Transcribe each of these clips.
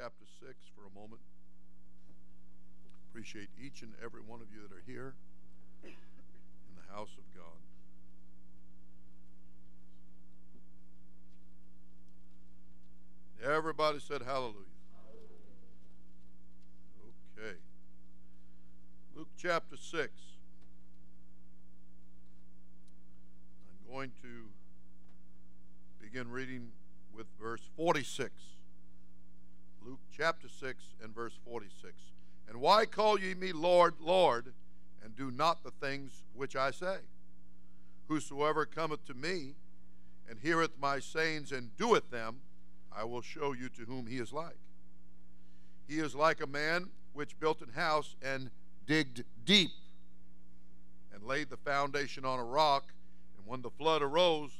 chapter 6 for a moment. Appreciate each and every one of you that are here in the house of God. Everybody said hallelujah. Okay. Luke chapter 6. I'm going to begin reading with verse 46. Luke chapter 6 and verse 46. And why call ye me Lord, Lord, and do not the things which I say? Whosoever cometh to me, and heareth my sayings, and doeth them, I will show you to whom he is like. He is like a man which built an house, and digged deep, and laid the foundation on a rock, and when the flood arose,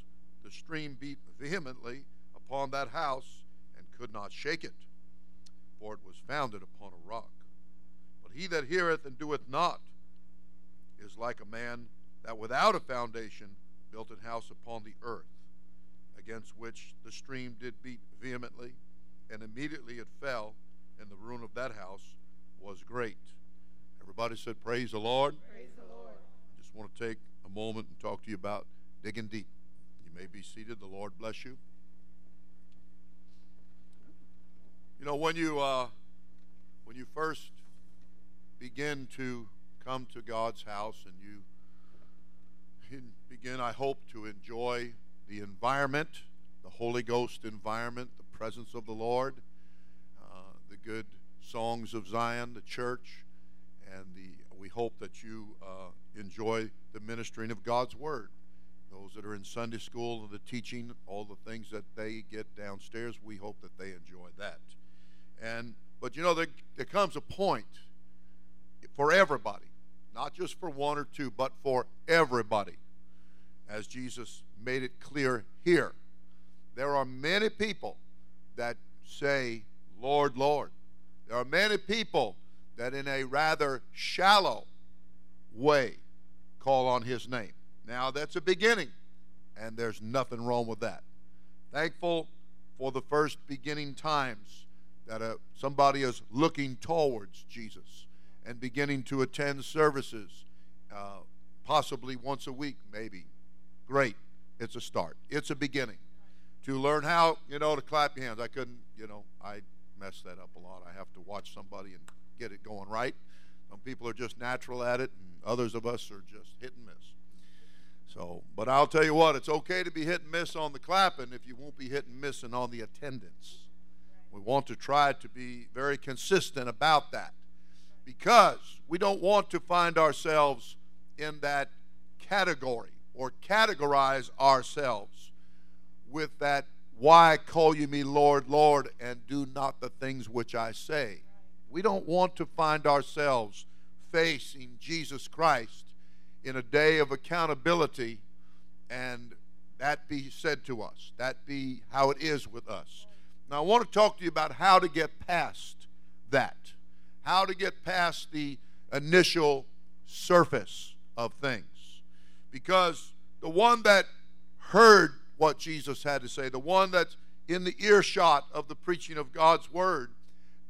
the stream beat vehemently upon that house, and could not shake it, for it was founded upon a rock. But he that heareth and doeth not is like a man that without a foundation built an house upon the earth, against which the stream did beat vehemently, and immediately it fell, and the ruin of that house was great. Everybody said, praise the Lord. Praise the Lord. I just want to take a moment and talk to you about digging deep. You may be seated. The Lord bless you. You know, when you first begin to come to God's house and you begin, I hope, to enjoy the environment, the Holy Ghost environment, the presence of the Lord, the good songs of Zion, the church, and we hope that you enjoy the ministering of God's Word. Those that are in Sunday school, the teaching, all the things that they get downstairs, we hope that they enjoy that. But you know, there comes a point for everybody, not just for one or two, but for everybody, as Jesus made it clear here. There are many people that say, Lord, Lord. There are many people that in a rather shallow way call on his name. Now, that's a beginning, and there's nothing wrong with that. Thankful for the first beginning times that somebody is looking towards Jesus and beginning to attend services, possibly once a week, maybe. Great. It's a start. It's a beginning. To learn how, to clap your hands. I couldn't, I messed that up a lot. I have to watch somebody and get it going right. Some people are just natural at it, and others of us are just hit and miss. So, but I'll tell you what, it's okay to be hit and miss on the clapping if you won't be hit and missing on the attendance. We want to try to be very consistent about that, because we don't want to find ourselves in that category or categorize ourselves with that, why call you me Lord, Lord, and do not the things which I say. We don't want to find ourselves facing Jesus Christ in a day of accountability, and that be said to us. That be how it is with us. Now, I want to talk to you about how to get past that, how to get past the initial surface of things. Because the one that heard what Jesus had to say, the one that's in the earshot of the preaching of God's word,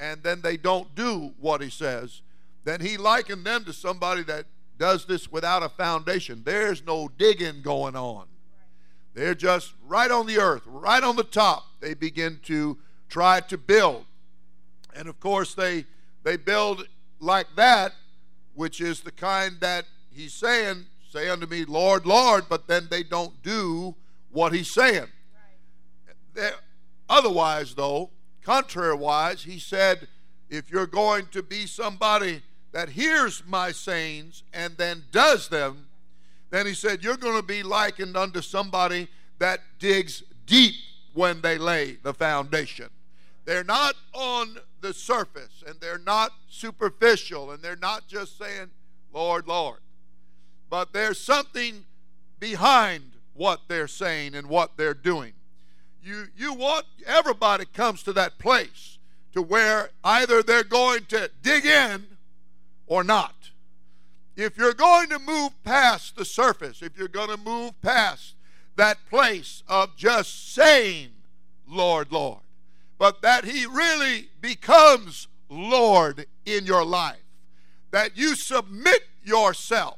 and then they don't do what he says, then he likened them to somebody that does this without a foundation. There's no digging going on. They're just right on the earth, right on the top. They begin to try to build. And, of course, they build like that, which is the kind that he's saying, say unto me, Lord, Lord, but then they don't do what he's saying. Right. Otherwise, though, contrary-wise, he said, if you're going to be somebody that hears my sayings and then does them, then he said, you're going to be likened unto somebody that digs deep when they lay the foundation. They're not on the surface, and they're not superficial, and they're not just saying, Lord, Lord. But there's something behind what they're saying and what they're doing. You want, everybody comes to that place to where either they're going to dig in or not. If you're going to move past the surface, if you're going to move past that place of just saying, Lord, Lord, but that he really becomes Lord in your life, that you submit yourself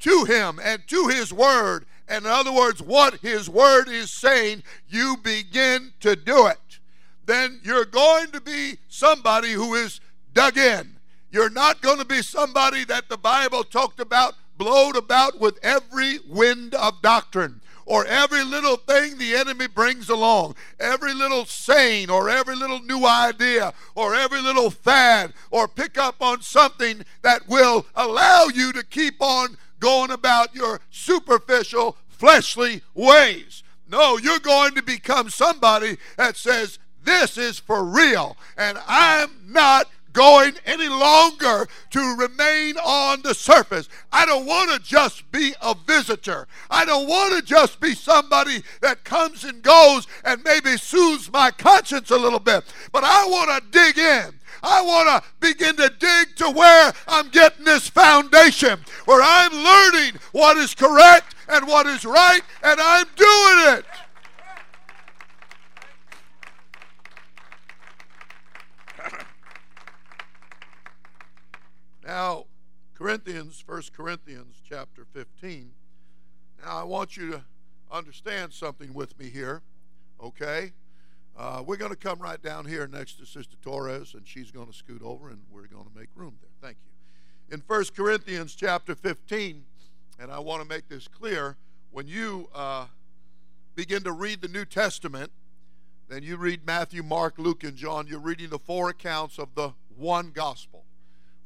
to him and to his word. And in other words, what his word is saying, you begin to do it. Then you're going to be somebody who is dug in. You're not going to be somebody that the Bible talked about, blowed about with every wind of doctrine, or every little thing the enemy brings along, every little saying, or every little new idea, or every little fad, or pick up on something that will allow you to keep on going about your superficial, fleshly ways. No, you're going to become somebody that says, this is for real, and I'm not going any longer to remain on the surface. I don't want to just be a visitor. I don't want to just be somebody that comes and goes and maybe soothes my conscience a little bit, but I want to dig in. I want to begin to dig to where I'm getting this foundation, where I'm learning what is correct and what is right, and I'm doing it. Now, 1 Corinthians chapter 15. Now, I want you to understand something with me here, okay? We're going to come right down here next to Sister Torres, and she's going to scoot over, and we're going to make room there. Thank you. In 1 Corinthians chapter 15, and I want to make this clear, when you begin to read the New Testament, then you read Matthew, Mark, Luke, and John, you're reading the four accounts of the one gospel.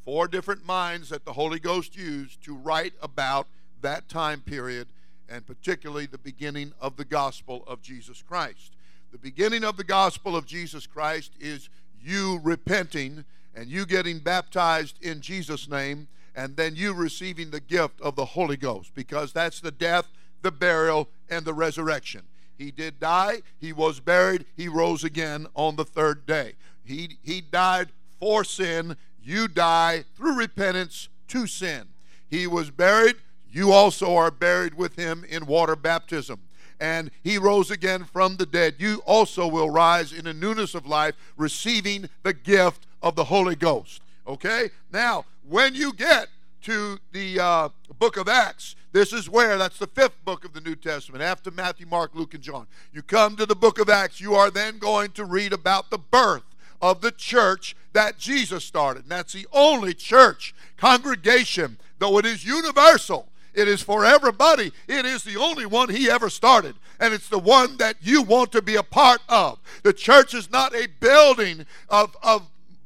Four different minds that the Holy Ghost used to write about that time period, and particularly the beginning of the gospel of Jesus Christ. The beginning of the gospel of Jesus Christ is you repenting and you getting baptized in Jesus' name, and then you receiving the gift of the Holy Ghost, because that's the death, the burial, and the resurrection. He did die, he was buried, he rose again on the third day. He died for sin. You die through repentance to sin. He was buried. You also are buried with him in water baptism. And he rose again from the dead. You also will rise in a newness of life, receiving the gift of the Holy Ghost. Okay? Now, when you get to the book of Acts, this is where, that's the fifth book of the New Testament, after Matthew, Mark, Luke, and John. You come to the book of Acts. You are then going to read about the birth of the church that Jesus started. And that's the only church congregation, though it is universal, it is for everybody, it is the only one he ever started, and it's the one that you want to be a part of. The church is not a building of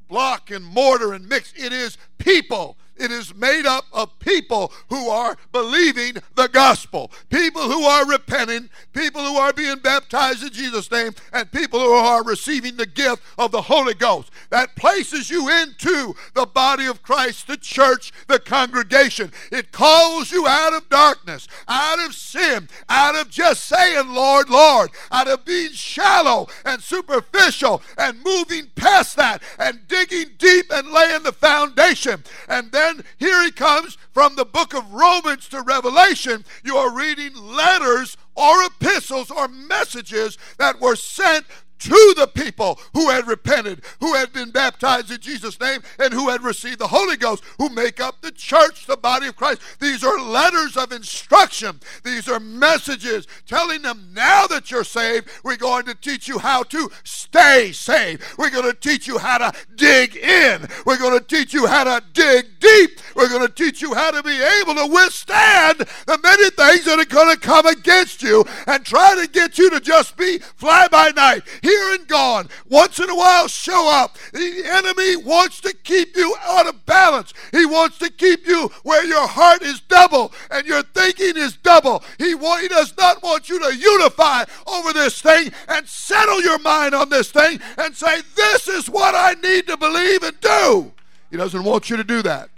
block and mortar and mix. It is people. It is made up of people who are believing the gospel, people who are repenting, people who are being baptized in Jesus' name, and people who are receiving the gift of the Holy Ghost. That places you into the body of Christ, the church, the congregation. It calls you out of darkness, out of sin, out of just saying, Lord, Lord, out of being shallow and superficial and moving past that and digging deep and laying the foundation. And then here he comes from the book of Romans to Revelation. You are reading letters or epistles or messages that were sent to the people who had repented, who had been baptized in Jesus' name, and who had received the Holy Ghost, who make up the church, the body of Christ. These are letters of instruction. These are messages telling them, now that you're saved, we're going to teach you how to stay saved. We're going to teach you how to dig in. We're going to teach you how to dig deep. We're going to teach you how to be able to withstand the many things that are going to come against you and try to get you to just be fly by night. Here and gone. Once in a while, show up. The enemy wants to keep you out of balance. He wants to keep you where your heart is double and your thinking is double. He does not want you to unify over this thing and settle your mind on this thing and say, this is what I need to believe and do. He doesn't want you to do that.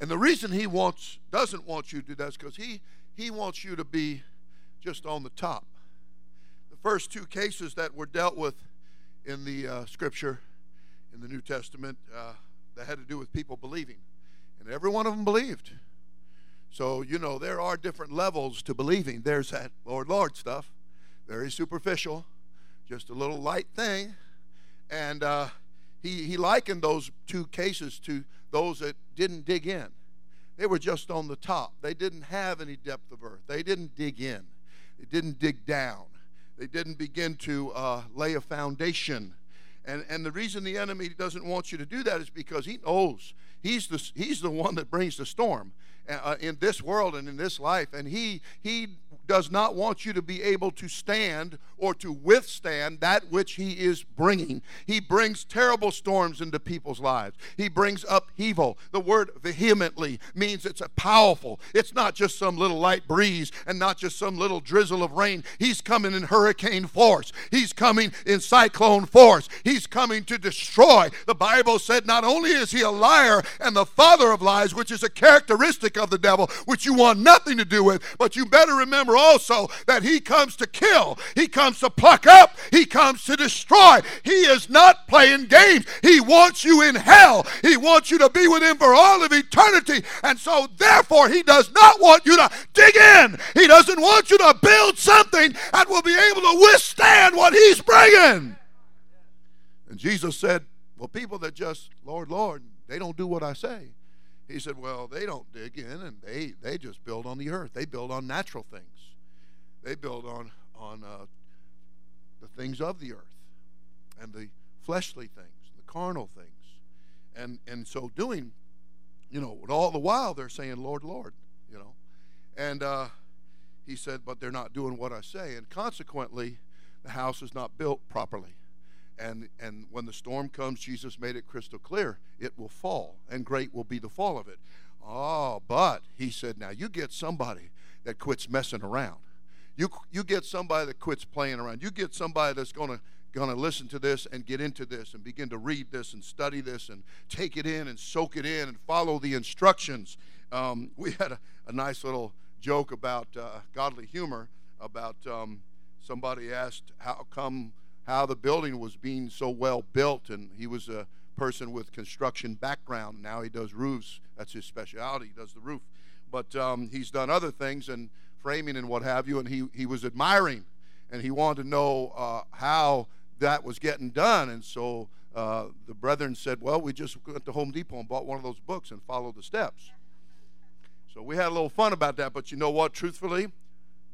And the reason he doesn't want you to do that is because he wants you to be just on the top. First two cases that were dealt with in the scripture, in the New Testament, that had to do with people believing. And every one of them believed. So, you know, there are different levels to believing. There's that Lord, Lord stuff. very superficial, just a little light thing. And he likened those two cases to those that didn't dig in. They were just on the top. They didn't have any depth of earth. They didn't dig in. They didn't dig down. They didn't begin to lay a foundation. And the reason the enemy doesn't want you to do that is because he knows he's the one that brings the storm in this world and in this life, and he does not want you to be able to stand or to withstand that which he is bringing. He brings terrible storms into people's lives. He brings upheaval. The word vehemently means it's a powerful. It's not just some little light breeze and not just some little drizzle of rain. He's coming in hurricane force. He's coming in cyclone force. He's coming to destroy. The Bible said not only is he a liar and the father of lies, which is a characteristic of the devil, which you want nothing to do with, but you better remember also that he comes to kill, he comes to pluck up, he comes to destroy. He is not playing games. He wants you in hell. He wants you to be with him for all of eternity. And so therefore he does not want you to dig in. He doesn't want you to build something that will be able to withstand what he's bringing. And Jesus said, well, people that just Lord, Lord, they don't do what I say. He said, well, they don't dig in, and they just build on the earth. They build on natural things. They build on the things of the earth and the fleshly things, the carnal things. And so doing, you know, all the while they're saying, Lord, Lord, you know. And he said, but they're not doing what I say. And consequently, the house is not built properly. And when the storm comes, Jesus made it crystal clear, it will fall, and great will be the fall of it. Oh, but he said, now you get somebody that quits messing around. You get somebody that quits playing around. You get somebody that's going to listen to this and get into this and begin to read this and study this and take it in and soak it in and follow the instructions. We had a nice little joke about godly humor about somebody asked how the building was being so well built, and he was a person with construction background. Now he does roofs. That's his specialty. He does the roof. But he's done other things and framing and what have you, and he was admiring, and he wanted to know how that was getting done. And so the brethren said, well, we just went to Home Depot and bought one of those books and followed the steps. So we had a little fun about that, but you know what? Truthfully,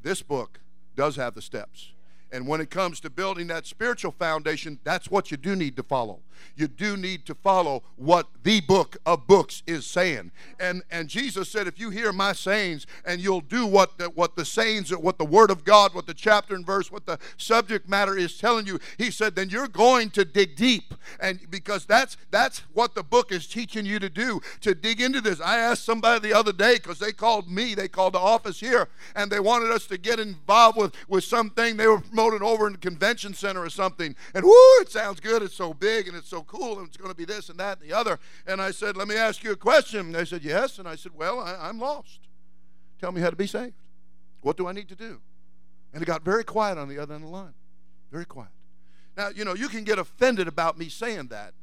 this book does have the steps. And when it comes to building that spiritual foundation, that's what you do need to follow. You do need to follow what the book of books is saying. And Jesus said, if you hear my sayings and you'll do what the sayings, what the word of God, what the chapter and verse, what the subject matter is telling you, he said, then you're going to dig deep. And because that's what the book is teaching you to do, to dig into this. I asked somebody the other day, because they called the office here, and they wanted us to get involved with something. They were promoted over in the convention center or something, and whoo, it sounds good, it's so big and it's so cool, and it's going to be this and that and the other. And I said, let me ask you a question. And they said, yes. And I said, well, I'm lost. Tell me how to be saved. What do I need to do? And it got very quiet on the other end of the line. Very quiet. Now, you know, you can get offended about me saying that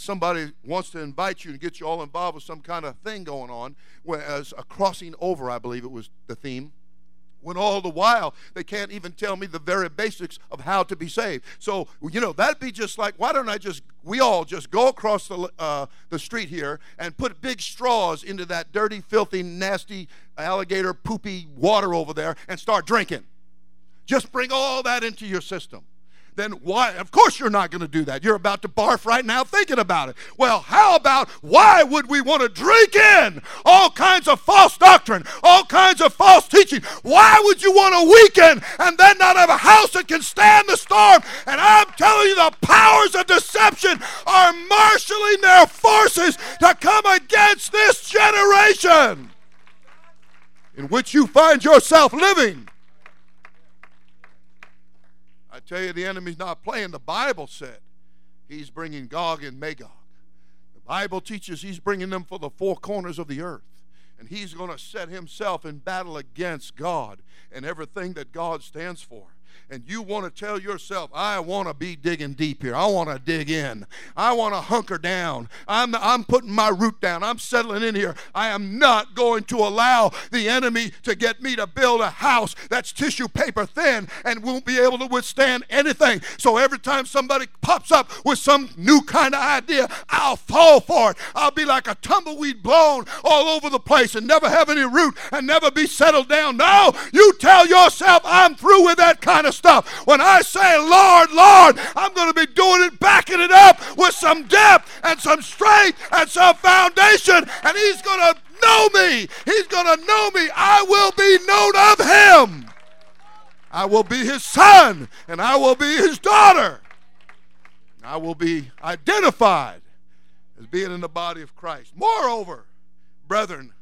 somebody wants to invite you and get you all involved with some kind of thing going on, whereas a crossing over, I believe it was the theme, when all the while they can't even tell me the very basics of how to be saved. So, you know, that'd be just like, why don't we all just go across the street here and put big straws into that dirty, filthy, nasty, alligator poopy water over there and start drinking. Just bring all that into your system. Then why? Of course you're not going to do that. You're about to barf right now thinking about it. Well, how about why would we want to drink in all kinds of false doctrine, all kinds of false teaching? Why would you want to weaken and then not have a house that can stand the storm? And I'm telling you, the powers of deception are marshaling their forces to come against this generation in which you find yourself living. I tell you, the enemy's not playing. The Bible said he's bringing Gog and Magog. The Bible teaches he's bringing them for the four corners of the earth. And he's going to set himself in battle against God and everything that God stands for. and you want to tell yourself, I want to be digging deep here. I want to dig in. I want to hunker down. I'm putting my root down. I'm settling in here. I am not going to allow the enemy to get me to build a house that's tissue paper thin and won't be able to withstand anything. So every time somebody pops up with some new kind of idea, I'll fall for it. I'll be like a tumbleweed blown all over the place and never have any root and never be settled down. No, you tell yourself, I'm through with that kind of stuff. When I say, Lord, Lord, I'm going to be doing it, backing it up with some depth and some strength and some foundation, and he's going to know me. He's going to know me. I will be known of him. I will be his son, and I will be his daughter. I will be identified as being in the body of Christ. Moreover, brethren,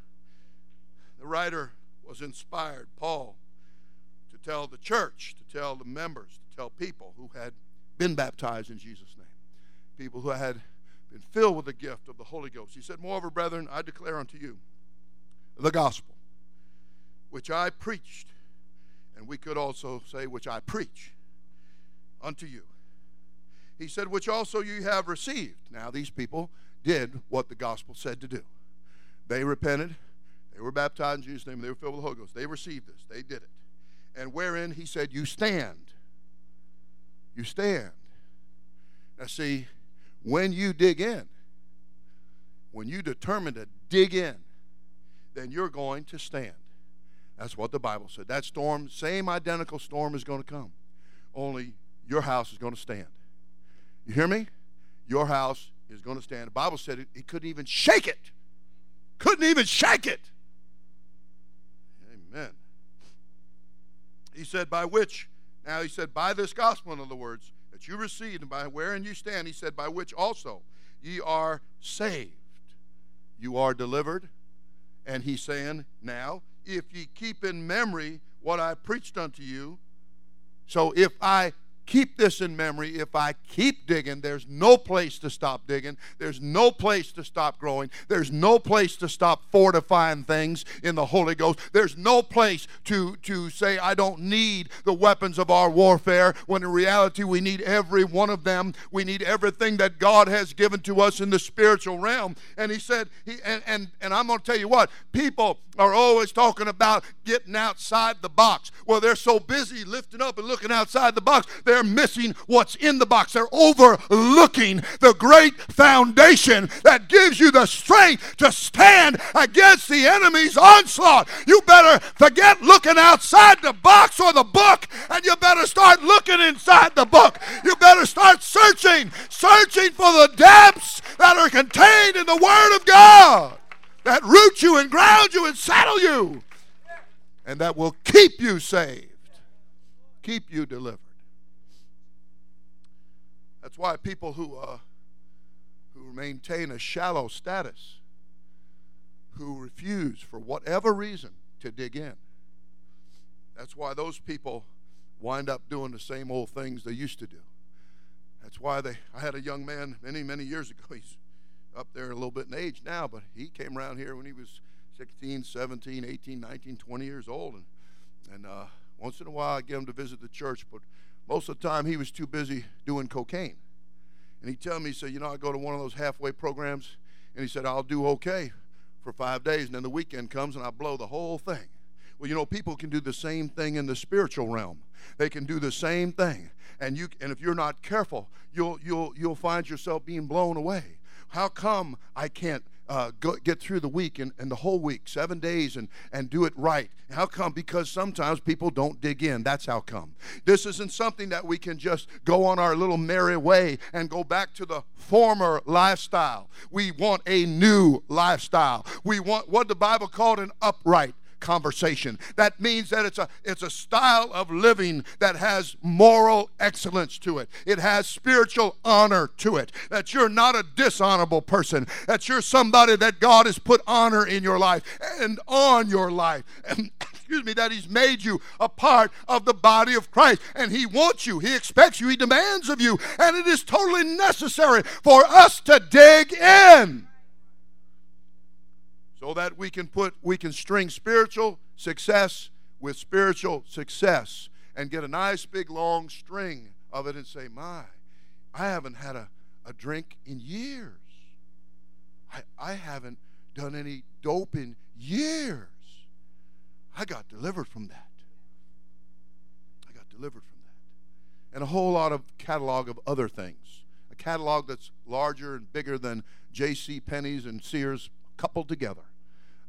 the writer was inspired, Paul, to tell the church, to tell the members, to tell people who had been baptized in Jesus' name, people who had been filled with the gift of the Holy Ghost. He said, moreover, brethren, I declare unto you the gospel, which I preached, and we could also say, which I preach unto you. He said, which also you have received. Now, these people did what the gospel said to do. They repented. They were baptized in Jesus' name. They were filled with the Holy Ghost. They received this. They did it. And wherein, he said, you stand. You stand. Now, see, when you dig in, when you determine to dig in, then you're going to stand. That's what the Bible said. That storm, same identical storm, is going to come. Only your house is going to stand. You hear me? Your house is going to stand. The Bible said it couldn't even shake it. Couldn't even shake it. Amen. He said, by which, now he said, by this gospel, in other words, that you received and by wherein you stand, he said, by which also ye are saved. You are delivered. And he's saying, now, if ye keep in memory what I preached unto you, so if I keep this in memory, if I keep digging, there's no place to stop digging. There's no place to stop growing. There's no place to stop fortifying things in the Holy Ghost. There's no place to say, I don't need the weapons of our warfare, when in reality we need every one of them. We need everything that God has given to us in the spiritual realm. And he said, and I'm going to tell you what, people are always talking about getting outside the box. Well, they're so busy lifting up and looking outside the box, they're missing what's in the box. They're overlooking the great foundation that gives you the strength to stand against the enemy's onslaught. You better forget looking outside the box or the book, and you better start looking inside the book. You better start searching for the depths that are contained in the Word of God, that root you and ground you and saddle you, and that will keep you saved, keep you delivered. That's why people who maintain a shallow status, who refuse for whatever reason to dig in, that's why those people wind up doing the same old things they used to do. That's why I had a young man many, many years ago. He's up there a little bit in age now, but he came around here when he was 16, 17, 18, 19, 20 years old, and once in a while I get him to visit the church, but most of the time he was too busy doing cocaine. And he'd tell me, he said, you know, I go to one of those halfway programs, and he said, I'll do okay for 5 days, and then the weekend comes and I blow the whole thing. Well, you know, people can do the same thing in the spiritual realm. They can do the same thing, and if you're not careful, you'll find yourself being blown away. How come I can't get through the week and the whole week, 7 days, and do it right? How come? Because sometimes people don't dig in. That's how come. This isn't something that we can just go on our little merry way and go back to the former lifestyle. We want a new lifestyle. We want what the Bible called an upright conversation. That means that it's a style of living that has moral excellence to it. It has spiritual honor to it. That you're not a dishonorable person. That you're somebody that God has put honor in your life and on your life. And that he's made you a part of the body of Christ. And he wants you. He expects you. He demands of you. And it is totally necessary for us to dig in, so that we can string spiritual success with spiritual success and get a nice big long string of it and say, my, I haven't had a drink in years. I haven't done any dope in years. I got delivered from that. I got delivered from that. And a whole lot of catalog of other things. A catalog that's larger and bigger than J.C. Penney's and Sears coupled together.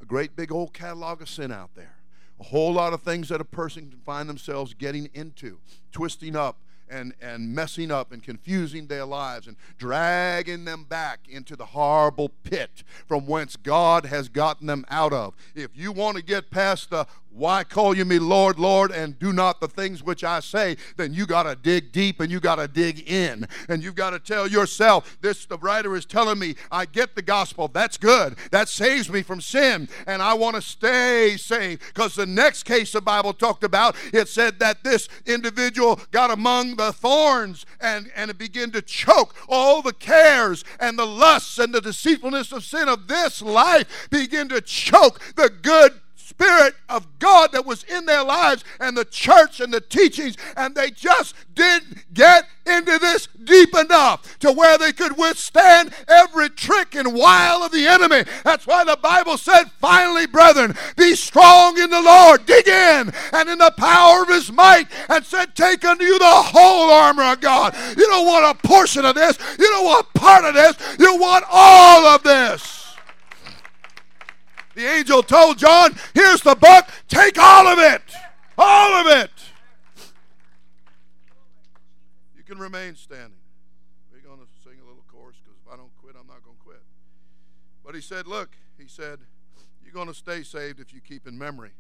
A great big old catalog of sin out there. A whole lot of things that a person can find themselves getting into, twisting up and messing up and confusing their lives and dragging them back into the horrible pit from whence God has gotten them out of. If you want to get past the why call you me Lord, Lord, and do not the things which I say, then you got to dig deep and you got to dig in. And you've got to tell yourself, this, the writer is telling me, I get the gospel. That's good. That saves me from sin. And I want to stay saved. Because the next case the Bible talked about, it said that this individual got among the thorns and it began to choke all the cares and the lusts and the deceitfulness of sin of this life, begin to choke the good Spirit of God that was in their lives and the church and the teachings, and they just didn't get into this deep enough to where they could withstand every trick and wile of the enemy. That's why the Bible said, finally, brethren, be strong in the Lord, dig in, and in the power of his might, and said, take unto you the whole armor of God. You don't want a portion of this. You don't want part of this. You want all of this. The angel told John, here's the book, take all of it. All of it. You can remain standing. We're going to sing a little chorus because if I don't quit, I'm not going to quit. But he said, look, he said, you're going to stay saved if you keep in memory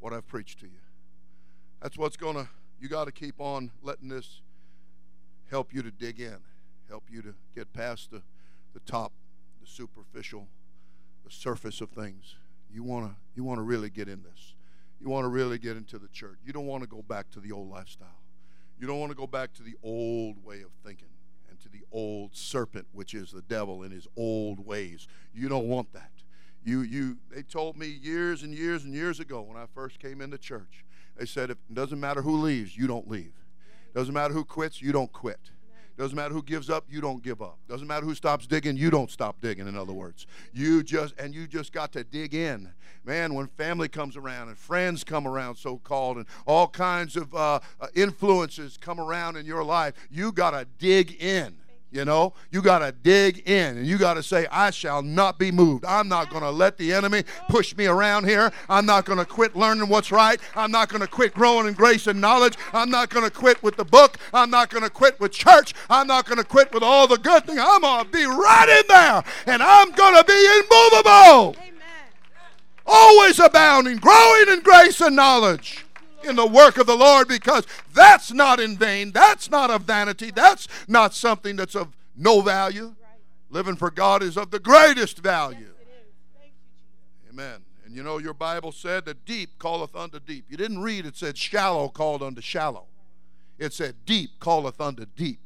what I've preached to you. That's what's going to, you got to keep on letting this help you to dig in, help you to get past the top, the superficial, the surface of things. You want to really get in this. You want to really get into the church. You don't want to go back to the old lifestyle. You don't want to go back to the old way of thinking and to the old serpent, which is the devil and his old ways. You don't want that. They told me years and years and years ago when I first came into church, they said, it doesn't matter who leaves, you don't leave. Doesn't matter who quits, you don't quit. Doesn't matter who gives up, you don't give up. Doesn't matter who stops digging, you don't stop digging, in other words. You just got to dig in. Man, when family comes around and friends come around, so-called, and all kinds of influences come around in your life, you got to dig in. You know, you got to dig in and you got to say, I shall not be moved. I'm not going to let the enemy push me around here. I'm not going to quit learning what's right. I'm not going to quit growing in grace and knowledge. I'm not going to quit with the book. I'm not going to quit with church. I'm not going to quit with all the good things. I'm going to be right in there and I'm going to be immovable. Amen. Always abounding, growing in grace and knowledge. In the work of the Lord, because that's not in vain. That's not of vanity. That's not something that's of no value. Living for God is of the greatest value. Amen. And you know, your Bible said that deep calleth unto deep. You didn't read it said shallow called unto shallow. It said deep calleth unto deep.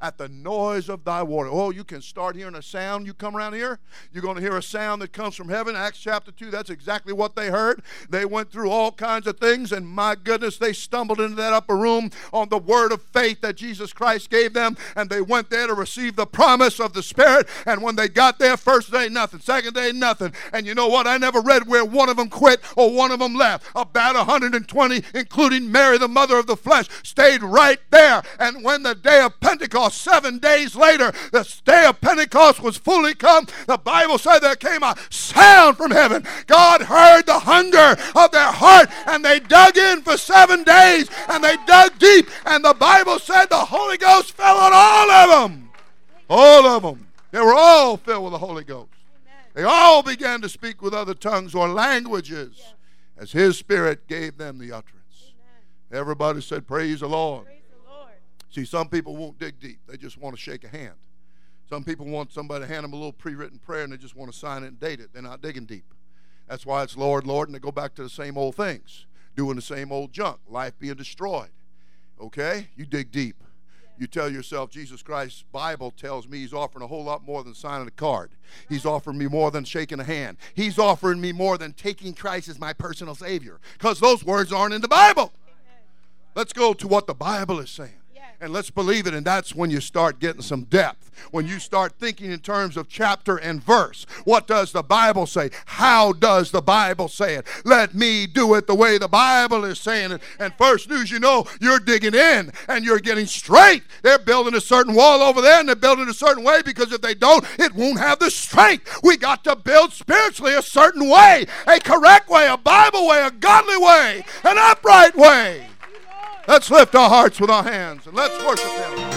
At the noise of thy water. Oh, you can start hearing a sound. You come around here, you're going to hear a sound that comes from heaven. Acts chapter 2, that's exactly what they heard. They went through all kinds of things, and my goodness, they stumbled into that upper room on the word of faith that Jesus Christ gave them, and they went there to receive the promise of the Spirit, and when they got there, first day, nothing. Second day, nothing. And you know what? I never read where one of them quit or one of them left. About 120, including Mary, the mother of the flesh, stayed right there, and when the day of Pentecost, 7 days later, the day of Pentecost was fully come. The Bible said there came a sound from heaven. God heard the hunger of their heart, and they dug in for 7 days, and they dug deep, and the Bible said the Holy Ghost fell on all of them. All of them. They were all filled with the Holy Ghost. They all began to speak with other tongues or languages as His Spirit gave them the utterance. Everybody said, praise the Lord. See, some people won't dig deep. They just want to shake a hand. Some people want somebody to hand them a little pre-written prayer and they just want to sign it and date it. They're not digging deep. That's why it's Lord, Lord, and they go back to the same old things, doing the same old junk, life being destroyed. Okay? You dig deep. You tell yourself, Jesus Christ's Bible tells me He's offering a whole lot more than signing a card. He's offering me more than shaking a hand. He's offering me more than taking Christ as my personal Savior, because those words aren't in the Bible. Let's go to what the Bible is saying. And let's believe it, and that's when you start getting some depth. When you start thinking in terms of chapter and verse. What does the Bible say? How does the Bible say it? Let me do it the way the Bible is saying it. And first news you know, you're digging in, and you're getting straight. They're building a certain wall over there, and they're building a certain way, because if they don't, it won't have the strength. We got to build spiritually a certain way, a correct way, a Bible way, a godly way, an upright way. Let's lift our hearts with our hands and let's worship Him.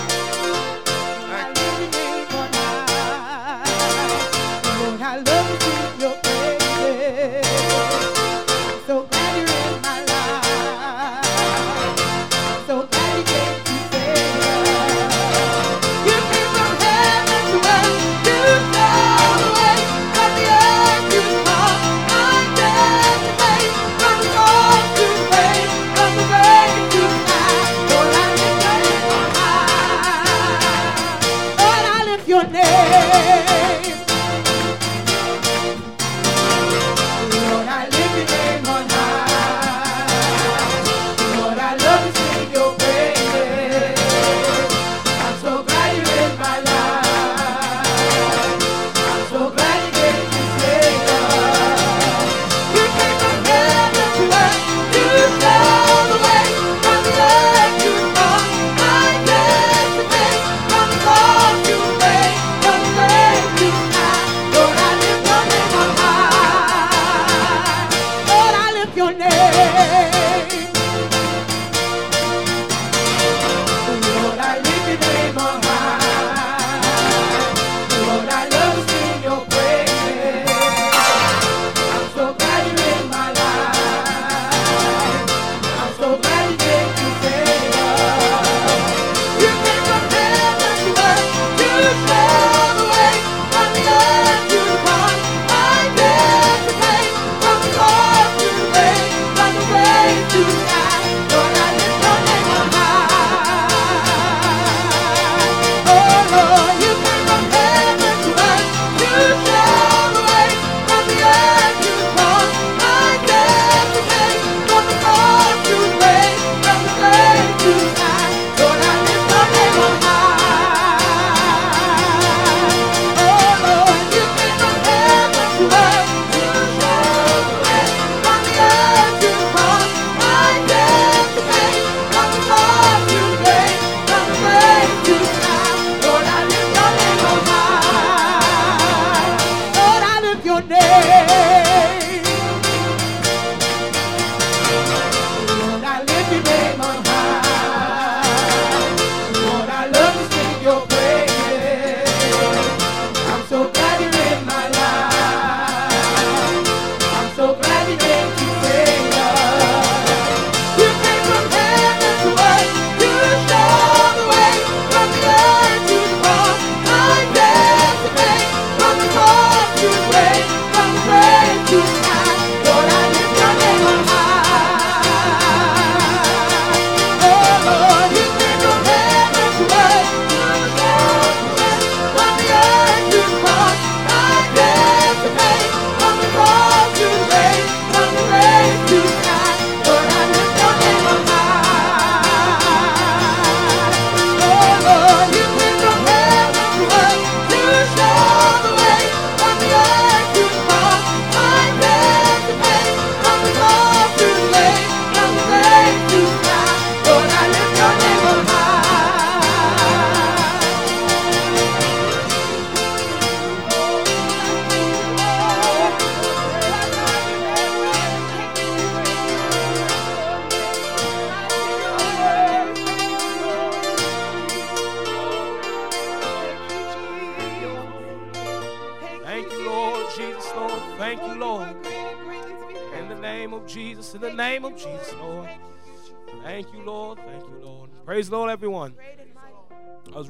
Thank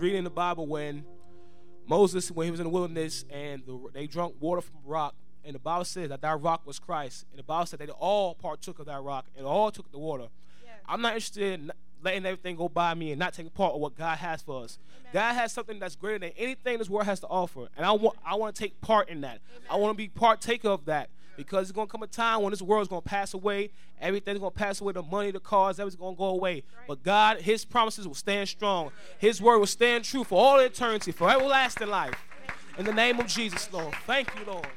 reading the Bible when Moses, when he was in the wilderness, and they drank water from a rock, and the Bible says that that rock was Christ, and the Bible said they all partook of that rock and all took the water. Yes. I'm not interested in letting everything go by me and not taking part of what God has for us. Amen. God has something that's greater than anything this world has to offer, and I want to take part in that. Amen. I want to be partaker of that. Because there's going to come a time when this world's going to pass away. Everything's going to pass away. The money, the cars, everything's going to go away. But God, his promises will stand strong. His word will stand true for all eternity, for everlasting life. In the name of Jesus, Lord. Thank you, Lord.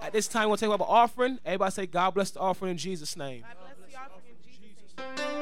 At this time, we'll take up an offering. Everybody say, God bless the offering in Jesus' name. God bless the offering in Jesus' name.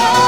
Oh!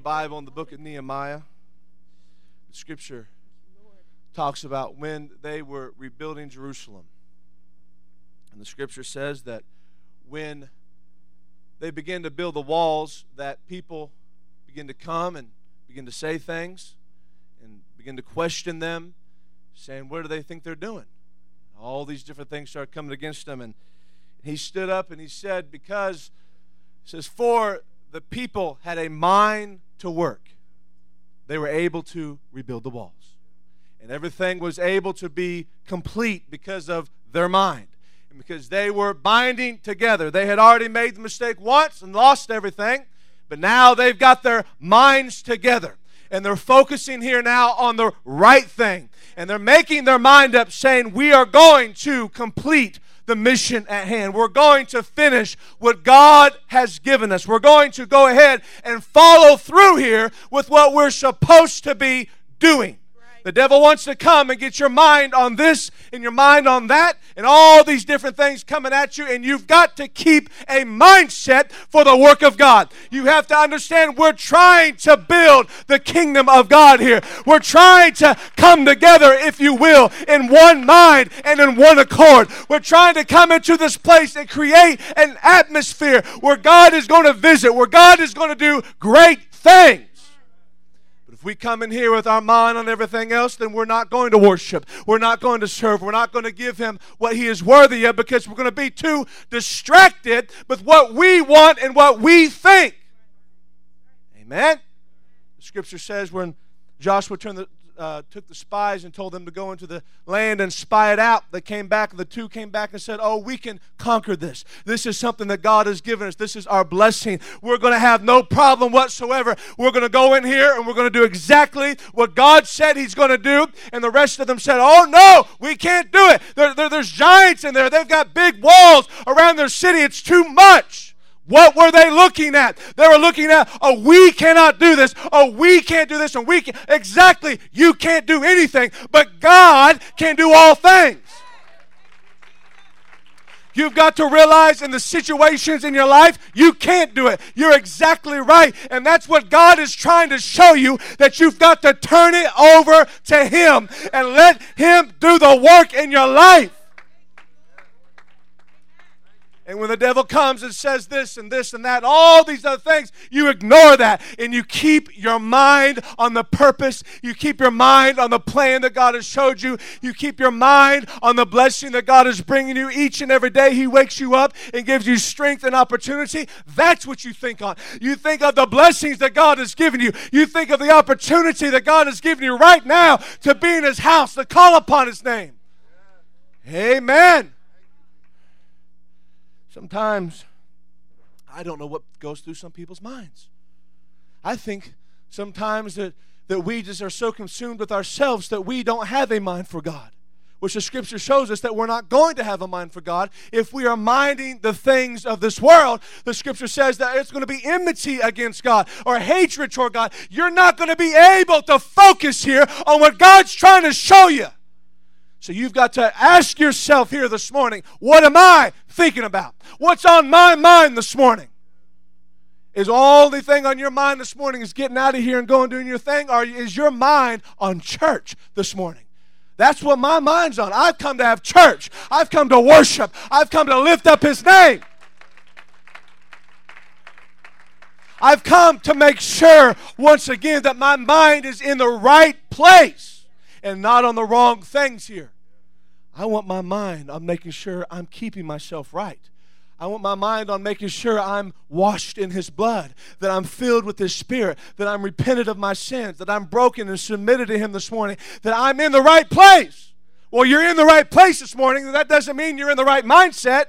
Bible in the book of Nehemiah, the scripture talks about when they were rebuilding Jerusalem. And the scripture says that when they began to build the walls, that people begin to come and begin to say things and begin to question them, saying, "What do they think they're doing?" All these different things started coming against them. And he stood up and he said, because it says, for the people had a mind to work, they were able to rebuild the walls, and everything was able to be complete because of their mind and because they were binding together. They had already made the mistake once and lost everything, but now they've got their minds together and they're focusing here now on the right thing, and they're making their mind up saying, we are going to complete the mission at hand. We're going to finish what God has given us. We're going to go ahead and follow through here with what we're supposed to be doing. The devil wants to come and get your mind on this and your mind on that and all these different things coming at you, and you've got to keep a mindset for the work of God. You have to understand we're trying to build the kingdom of God here. We're trying to come together, if you will, in one mind and in one accord. We're trying to come into this place and create an atmosphere where God is going to visit, where God is going to do great things. If we come in here with our mind on everything else, then we're not going to worship. We're not going to serve. We're not going to give him what he is worthy of, because we're going to be too distracted with what we want and what we think. Amen? The scripture says when Joshua took the spies and told them to go into the land and spy it out, they came back, and the two came back and said, we can conquer this. This is something that God has given us. This is our blessing. We're going to have no problem whatsoever. We're going to go in here and we're going to do exactly what God said he's going to do. And the rest of them said, no, we can't do it. There's giants in there. They've got big walls around their city. It's too much. What were they looking at? They were looking at, we cannot do this. We can't do this. And we can't. Exactly, you can't do anything, but God can do all things. You've got to realize in the situations in your life, you can't do it. You're exactly right. And that's what God is trying to show you, that you've got to turn it over to him and let him do the work in your life. And when the devil comes and says this and this and that, all these other things, you ignore that and you keep your mind on the purpose. You keep your mind on the plan that God has showed you. You keep your mind on the blessing that God is bringing you each and every day. He wakes you up and gives you strength and opportunity. That's what you think on. You think of the blessings that God has given you. You think of the opportunity that God has given you right now to be in his house, to call upon his name. Amen. Sometimes, I don't know what goes through some people's minds. I think sometimes that we just are so consumed with ourselves that we don't have a mind for God, which the scripture shows us that we're not going to have a mind for God if we are minding the things of this world. The scripture says that it's going to be enmity against God or hatred toward God. You're not going to be able to focus here on what God's trying to show you. So you've got to ask yourself here this morning, what am I thinking about? What's on my mind this morning? Is the only thing on your mind this morning is getting out of here and going doing your thing? Or is your mind on church this morning? That's what my mind's on. I've come to have church. I've come to worship. I've come to lift up his name. I've come to make sure, once again, that my mind is in the right place and not on the wrong things here. I want my mind on making sure I'm keeping myself right. I want my mind on making sure I'm washed in his blood, that I'm filled with his spirit, that I'm repented of my sins, that I'm broken and submitted to him this morning, that I'm in the right place. Well, you're in the right place this morning, and that doesn't mean you're in the right mindset.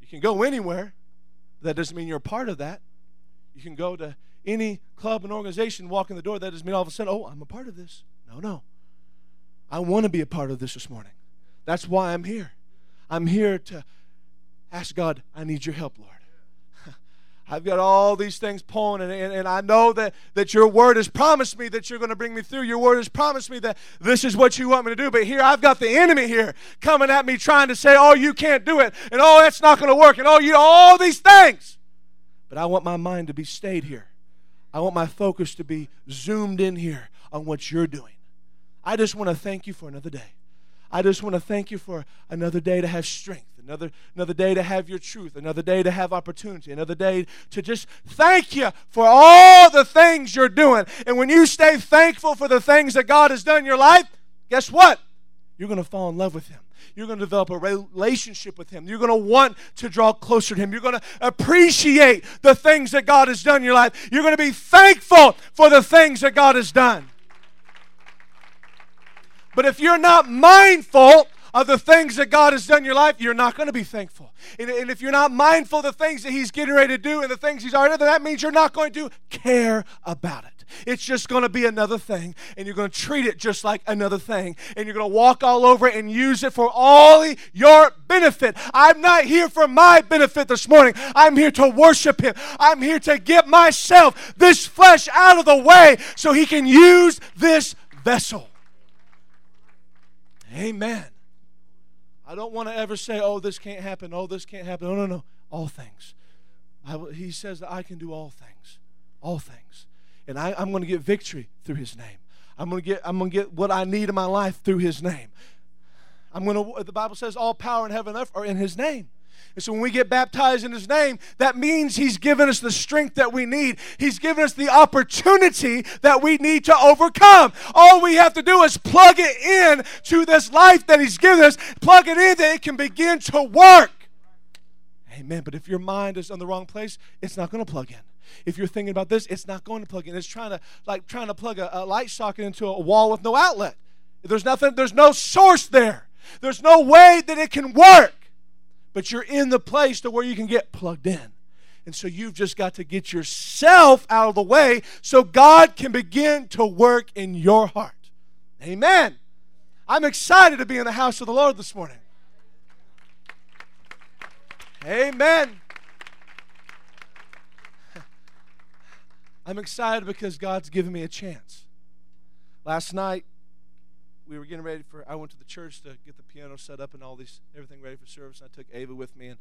You can go anywhere. That doesn't mean you're a part of that. You can go to any club and organization, walk in the door, that doesn't mean all of a sudden, I'm a part of this. No. I want to be a part of this morning. That's why I'm here. I'm here to ask God, I need your help, Lord. I've got all these things pulling, and I know that your word has promised me that you're going to bring me through. Your word has promised me that this is what you want me to do. But here, I've got the enemy here coming at me trying to say, you can't do it, and that's not going to work, and you all these things. But I want my mind to be stayed here. I want my focus to be zoomed in here on what you're doing. I just want to thank you for another day. I just want to thank you for another day to have strength, another day to have your truth, another day to have opportunity, another day to just thank you for all the things you're doing. And when you stay thankful for the things that God has done in your life, guess what? You're going to fall in love with him. You're going to develop a relationship with him. You're going to want to draw closer to him. You're going to appreciate the things that God has done in your life. You're going to be thankful for the things that God has done. But if you're not mindful of the things that God has done in your life, you're not going to be thankful. And if you're not mindful of the things that he's getting ready to do and the things he's already done, that means you're not going to care about it. It's just going to be another thing, and you're going to treat it just like another thing, and you're going to walk all over it and use it for all your benefit. I'm not here for my benefit this morning. I'm here to worship him. I'm here to get myself, this flesh, out of the way so he can use this vessel. Amen. I don't want to ever say, oh, this can't happen. Oh, this can't happen. No, no, no. All things. He says that I can do all things. All things. And I'm going to get victory through his name. I'm going to get what I need in my life through his name. The Bible says all power in heaven and earth are in his name. And so when we get baptized in his name, that means he's given us the strength that we need. He's given us the opportunity that we need to overcome. All we have to do is plug it in to this life that he's given us, plug it in that it can begin to work. Amen. But if your mind is in the wrong place, it's not going to plug in. If you're thinking about this, it's not going to plug in. It's trying to plug a light socket into a wall with no outlet. There's no source there. There's no way that it can work. But you're in the place to where you can get plugged in. And so you've just got to get yourself out of the way so God can begin to work in your heart. Amen. I'm excited to be in the house of the Lord this morning. Amen. I'm excited because God's given me a chance. Last night, we were getting ready for, I went to the church to get the piano set up and everything ready for service. And I took Ava with me,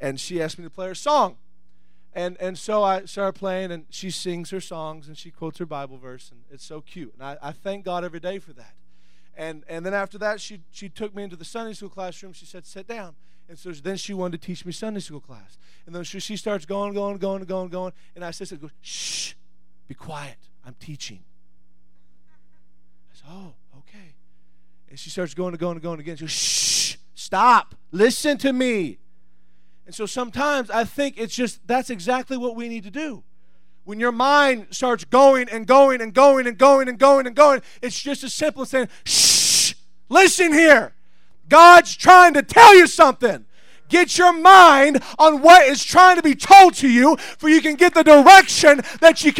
and she asked me to play her song. And so I started playing, and she sings her songs, and she quotes her Bible verse, and it's so cute. And I thank God every day for that. And then after that, she took me into the Sunday school classroom. She said, sit down. And so then she wanted to teach me Sunday school class. And then she starts going. And I said, shh. Be quiet. I'm teaching. I said, oh, okay. And she starts going again. She goes, shh, stop. Listen to me. And so sometimes I think it's just that's exactly what we need to do. When your mind starts going, it's just as simple as saying, shh, listen here. God's trying to tell you something. Get your mind on what is trying to be told to you, for you can get the direction that you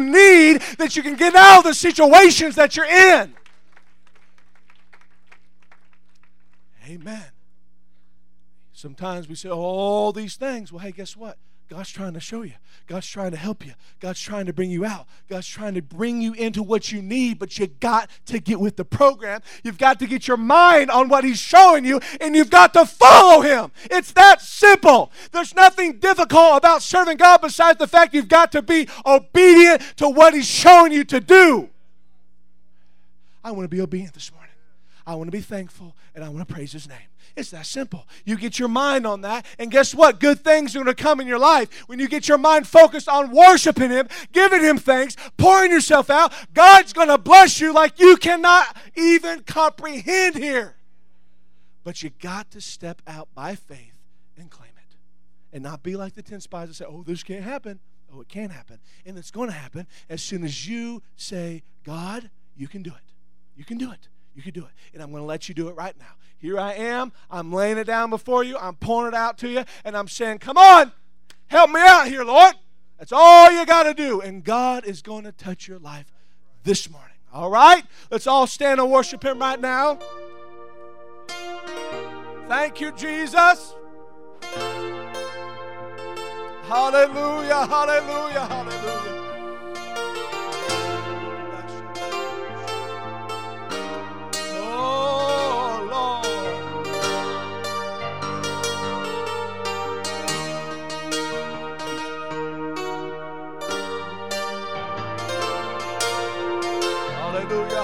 need, that you can get out of the situations that you're in. Amen. Sometimes we say, oh, all these things. Well, hey, guess what? God's trying to show you. God's trying to help you. God's trying to bring you out. God's trying to bring you into what you need, but you got to get with the program. You've got to get your mind on what he's showing you, and you've got to follow him. It's that simple. There's nothing difficult about serving God besides the fact you've got to be obedient to what he's showing you to do. I want to be obedient this morning. I want to be thankful, and I want to praise his name. It's that simple. You get your mind on that, and guess what? Good things are going to come in your life. When you get your mind focused on worshiping him, giving him thanks, pouring yourself out, God's going to bless you like you cannot even comprehend here. But you got to step out by faith and claim it, and not be like the 10 spies that say, oh, this can't happen. Oh, it can happen, and it's going to happen as soon as you say, God, you can do it. You can do it. You can do it, and I'm going to let you do it right now. Here I am. I'm laying it down before you. I'm pouring it out to you, and I'm saying, come on, help me out here, Lord. That's all you got to do, and God is going to touch your life this morning. All right? Let's all stand and worship him right now. Thank you, Jesus. Hallelujah, hallelujah, hallelujah.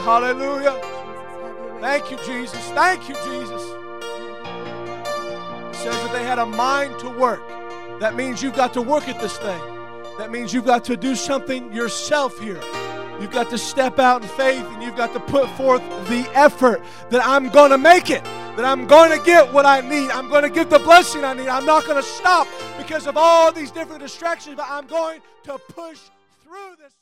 Hallelujah. Thank you, Jesus. Thank you, Jesus. It says that they had a mind to work. That means you've got to work at this thing. That means you've got to do something yourself here. You've got to step out in faith, and you've got to put forth the effort that I'm going to make it, that I'm going to get what I need. I'm going to get the blessing I need. I'm not going to stop because of all these different distractions, but I'm going to push through this.